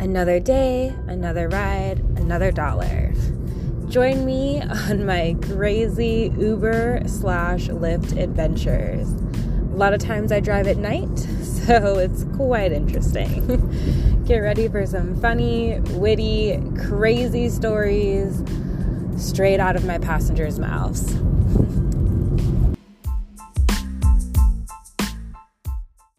Another day, another ride, another dollar. Join me on my crazy Uber/Lyft adventures. A lot of times I drive at night, so it's quite interesting. Get ready for some funny, witty, crazy stories straight out of my passengers' mouths.